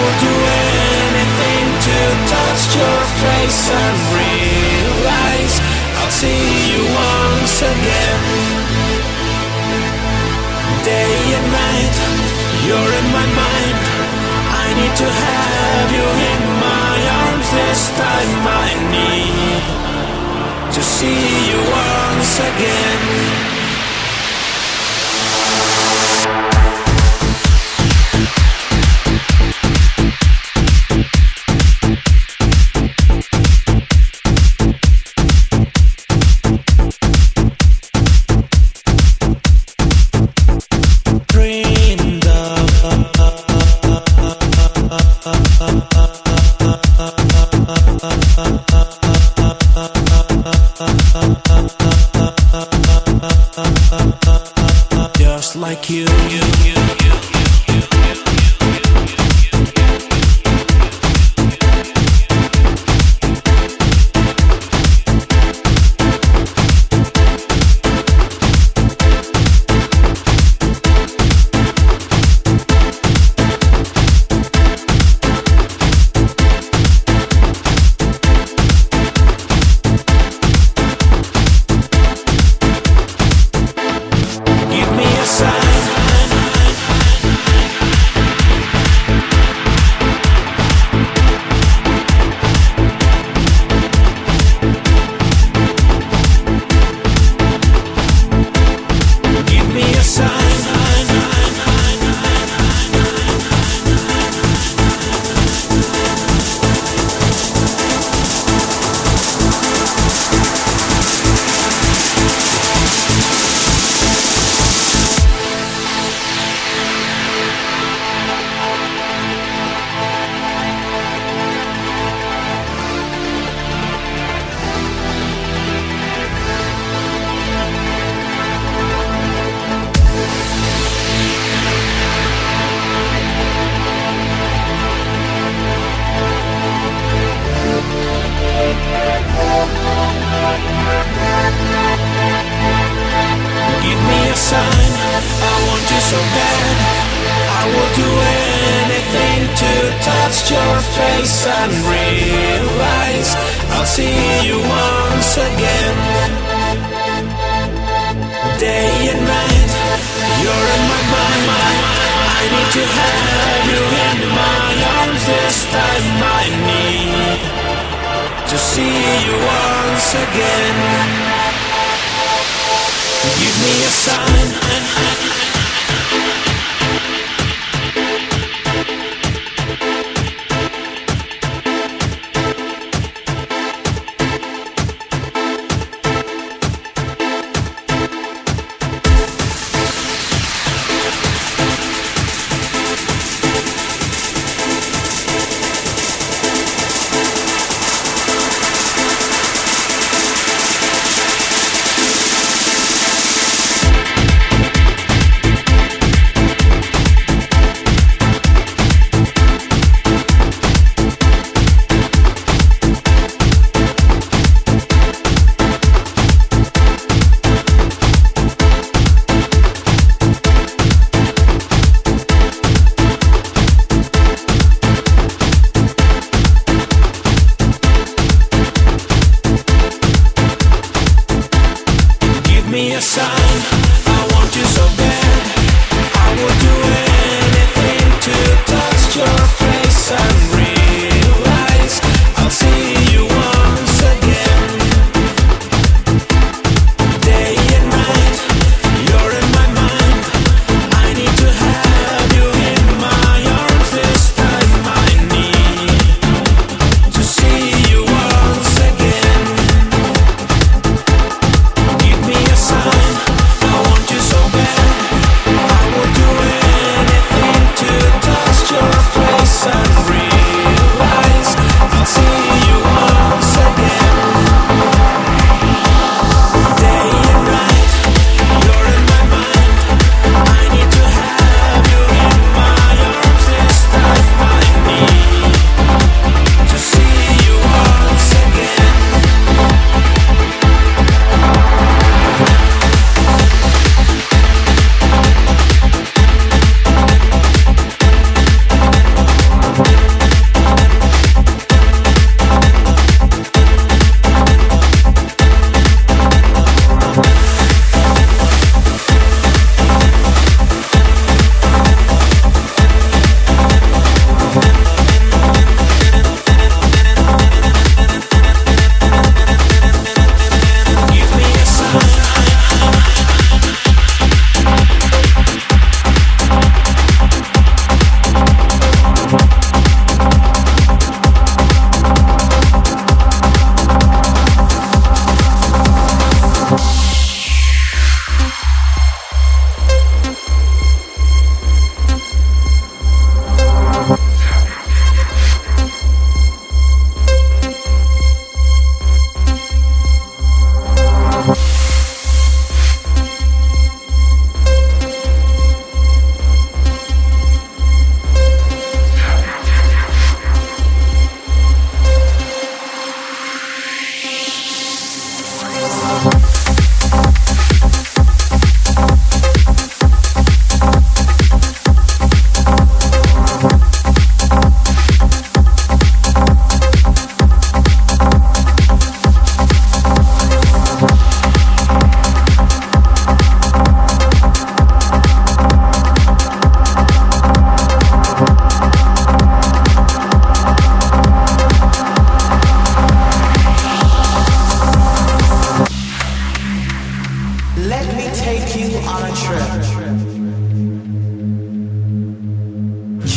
will do anything to touch your face and realize I'll see you once again. Day and night, you're in my mind. I need to have you in my arms this time. I need to see you once again. Just like sign. I want you so bad. I will do anything to touch your face and realize I'll see you once again. Day and night, you're in my mind. I need to have you in my arms this time. I need to see you once again. Give me a sign.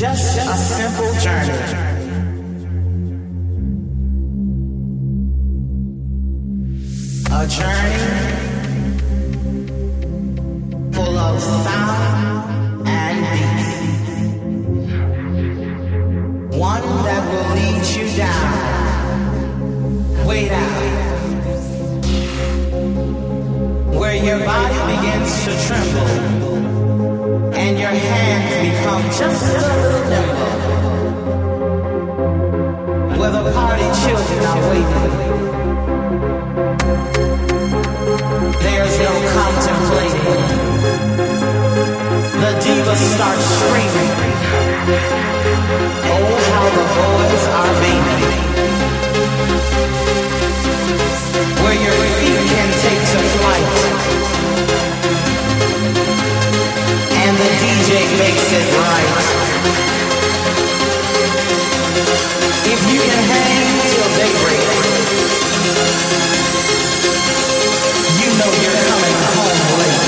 just a simple journey. A journey full of sound and beat. One that will lead you down, way down, where your body begins to tremble. And your hands become just a little nimble, where the party children are waiting. There's no contemplating. The diva starts screaming. Oh, how the boys are beaming. Where your feet can take to flight. And the DJ makes it right. If you can hang till daybreak, you know you're coming home late.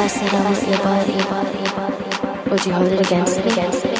if I said I want your body, would you hold it against me?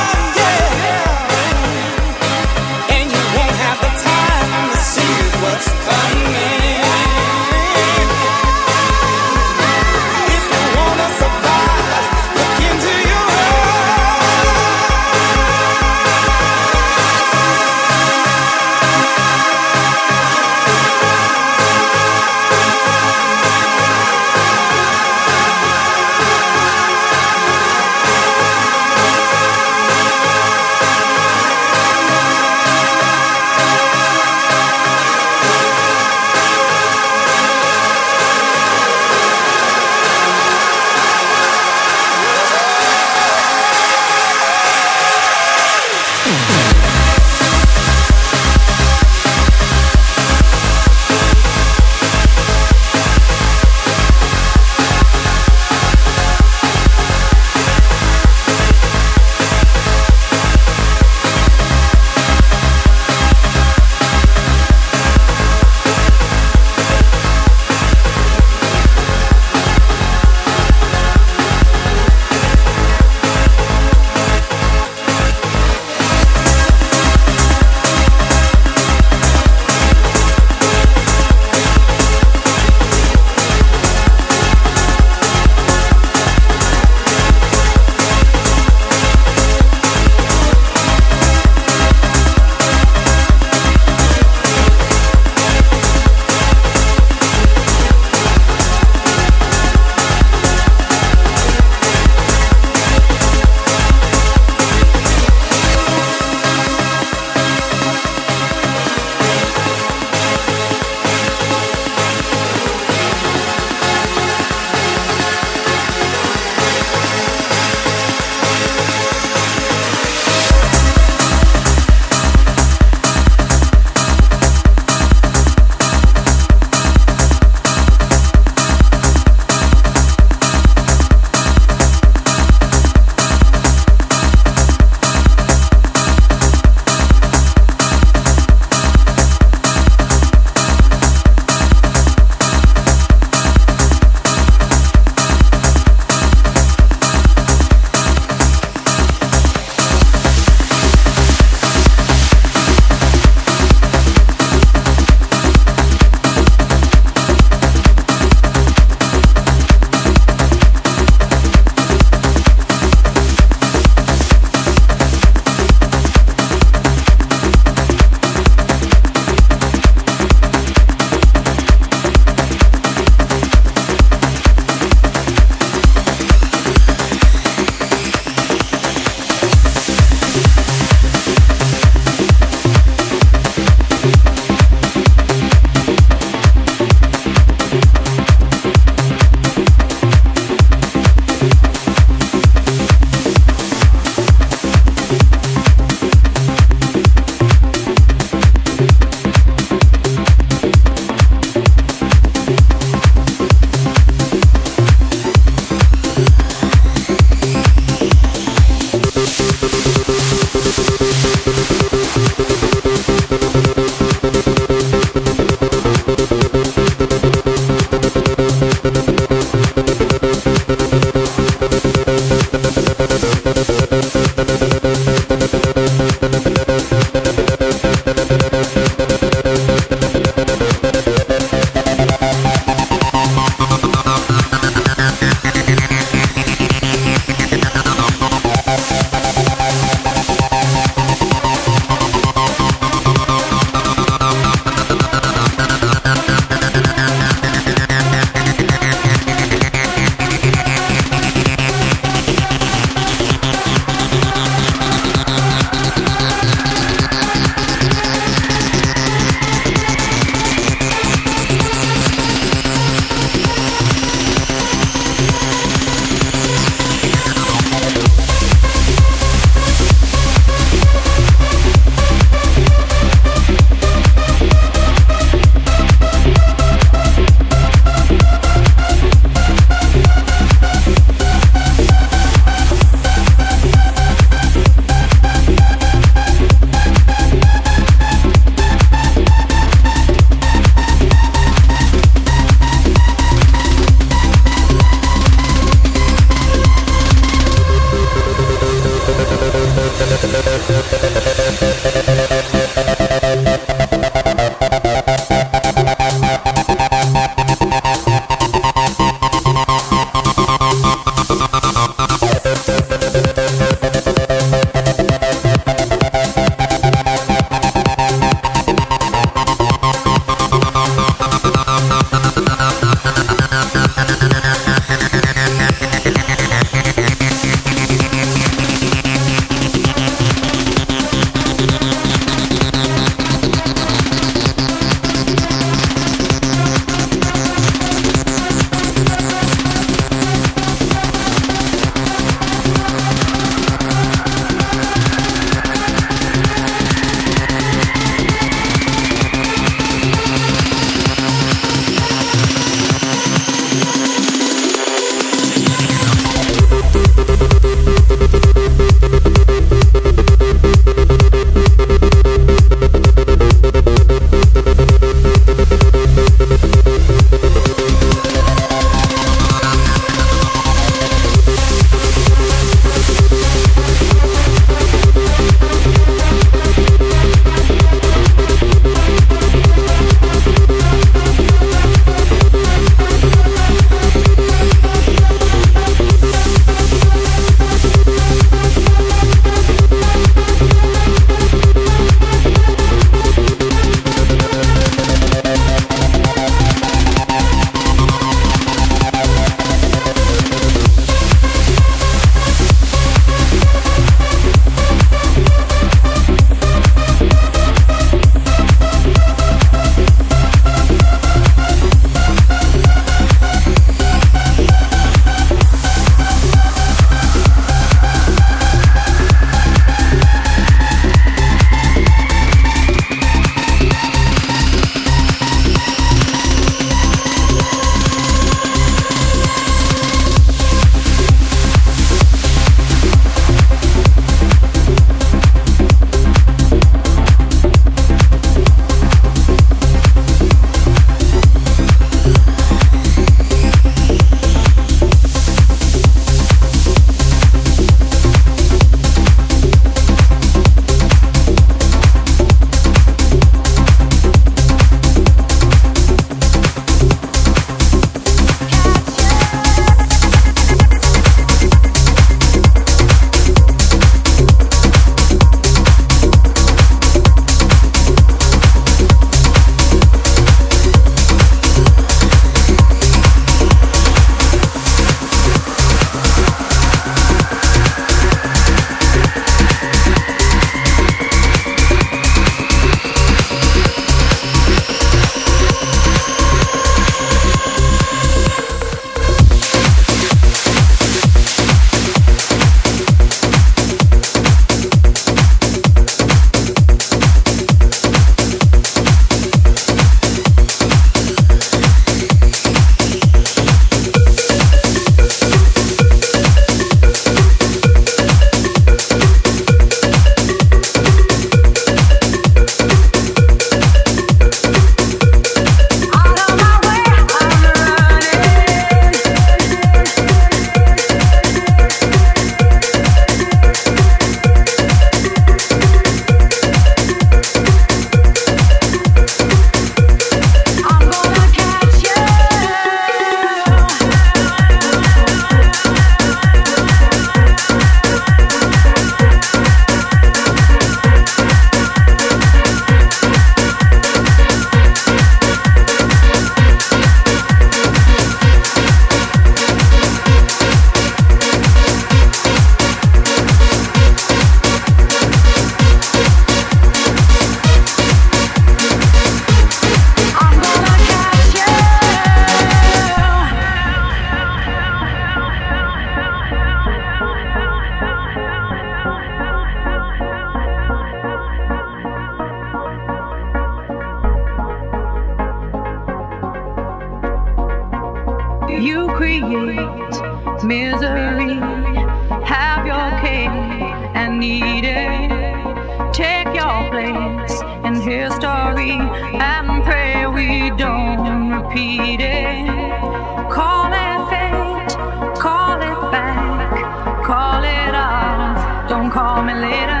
call me later.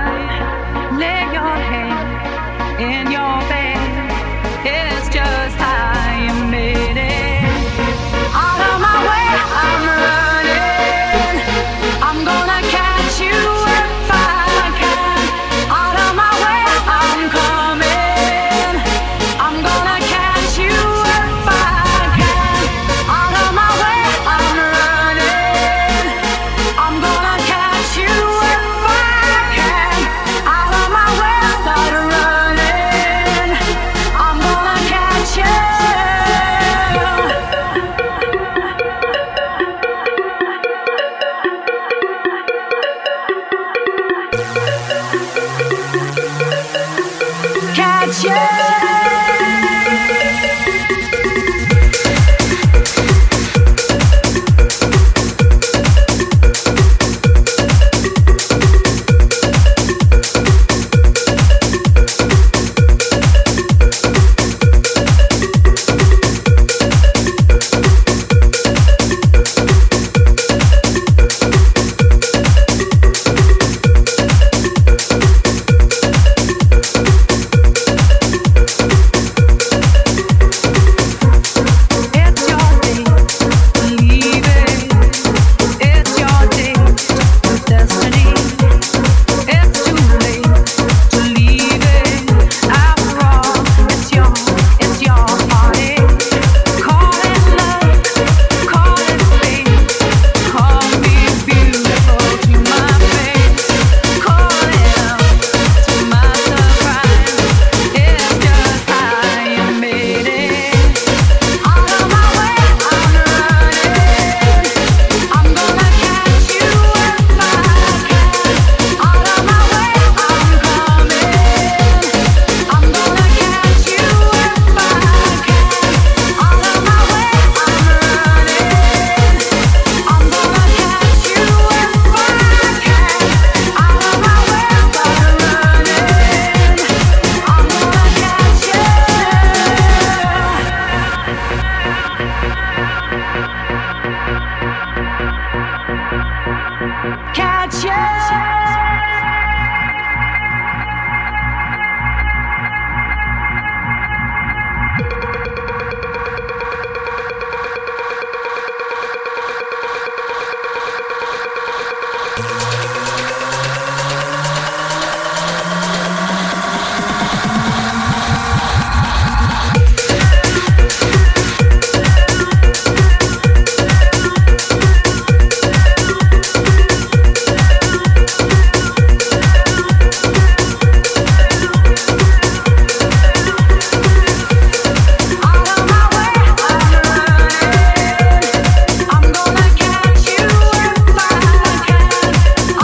Lay your head in your bed. It's just how you made it. Out of my way, I'm running. I'm gonna catch you if I can. Out of my way, I'm coming. I'm gonna catch you if I can. Out of my way, I'm running. I'm gonna catch you if I can. Out of my way, start running. I'm gonna catch you. Catch you. It's your day, believe it. It's your day, your destiny. It's too late to leave it. After all, it's your party. Call it love, call it fate. Call me beautiful to my face. Call it love to my surprise. It's just how you made it. Out of my way, I'm running. I'm gonna catch you if I can. Out of my way, I'm coming. I'm gonna catch you if I can. Out of my way, I'm running. I'm gonna catch you if I can. Out of my way, I'm running. I'm gonna catch you. Catch you. Out of my way, I'm running. I'm gonna catch you if I can.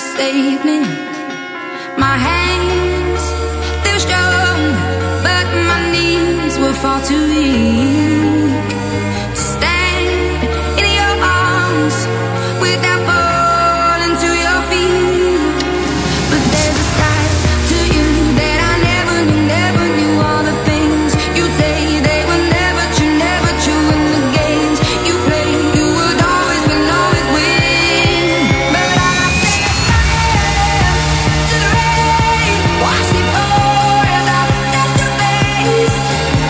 save me. My hands, they're strong, but my knees will fall too weak to stand in your arms without falling to your feet. But there's a side to you that I never knew, never knew. All the things you say, they were never true, never true. In the games you play, you would always win, always win. But I set fire to the rain, watch it pour as I looked at your face.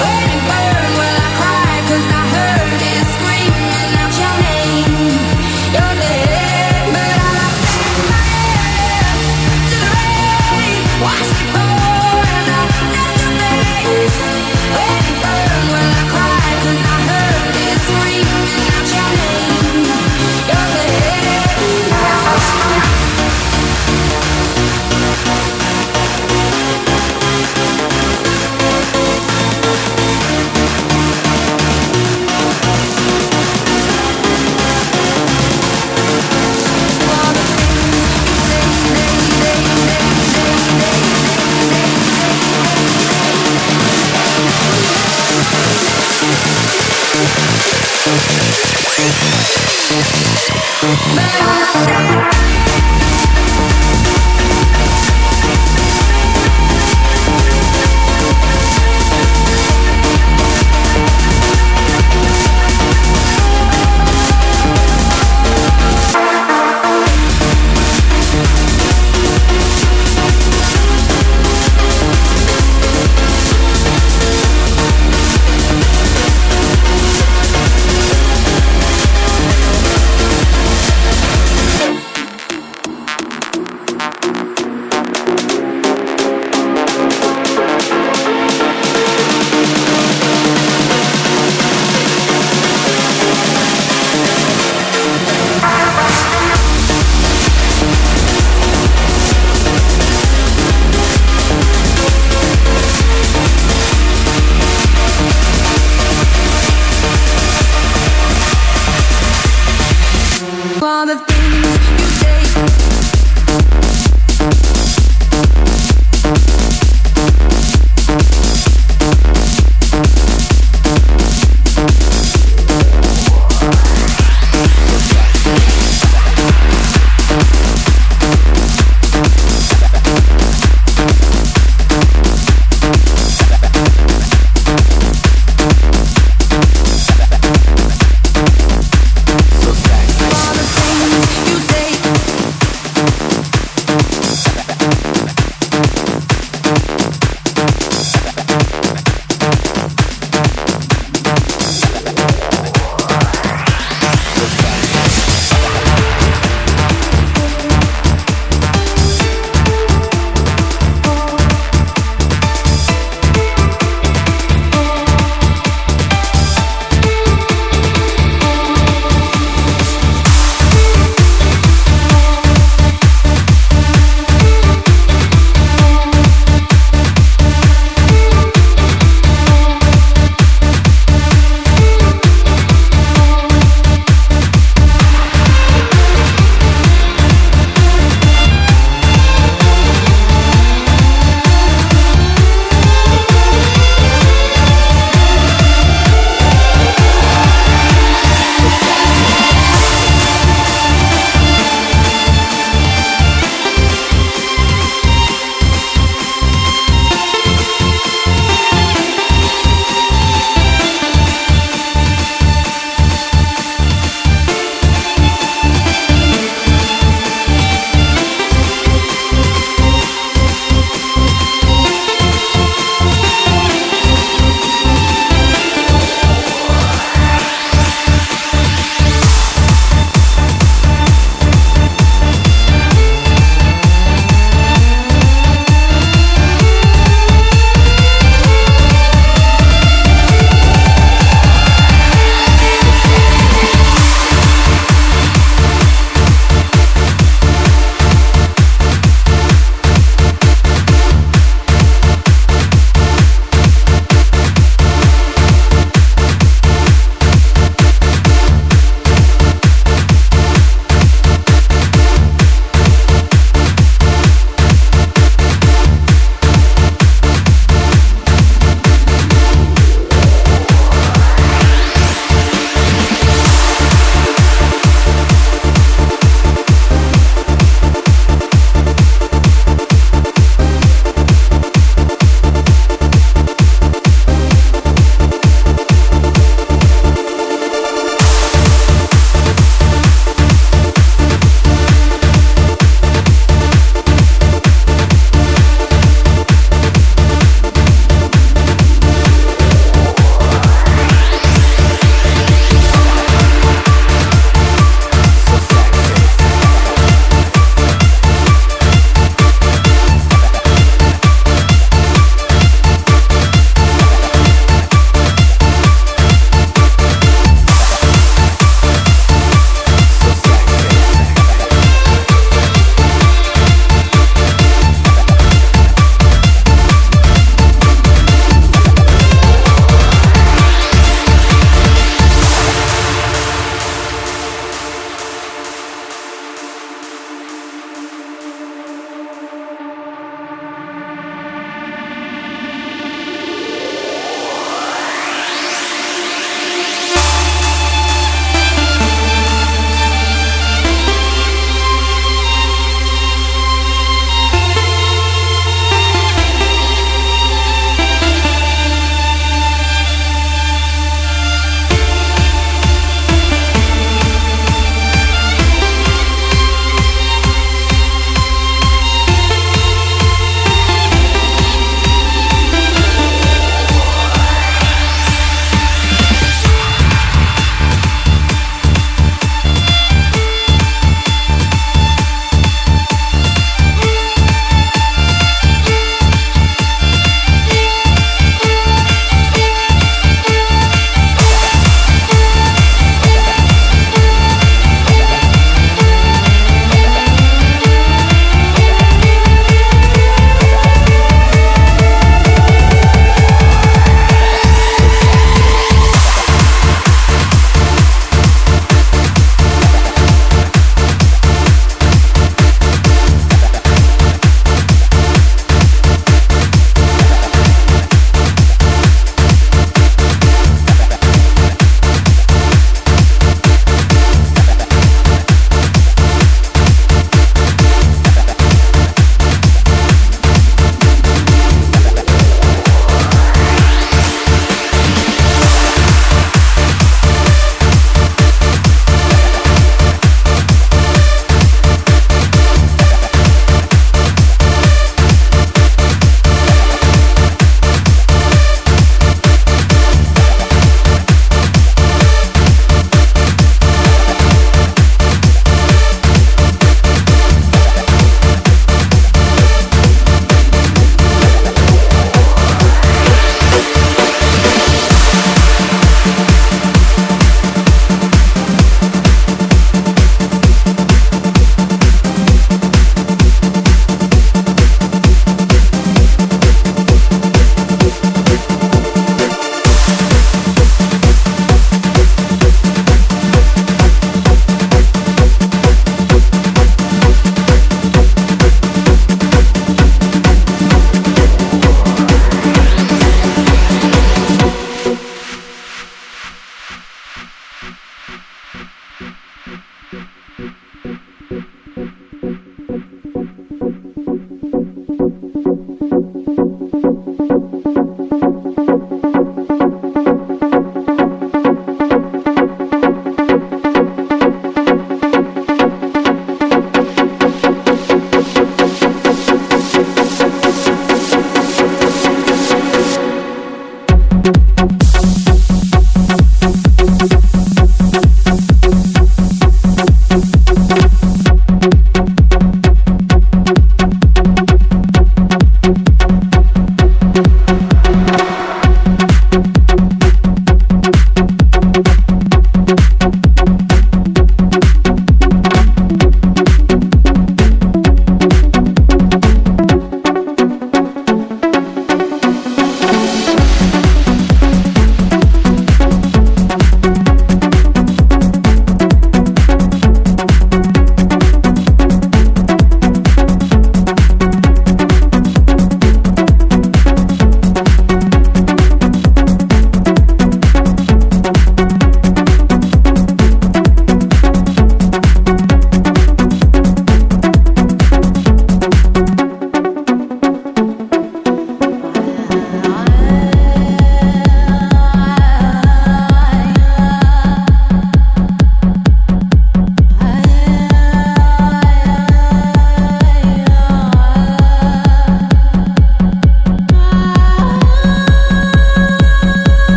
When it burned, well I cried, 'cause I heard it screaming out your name, but I set fire to the rain, watch it pour as I looked at your face. When it burned, well I cried, 'cause I heard it screaming out your name. But I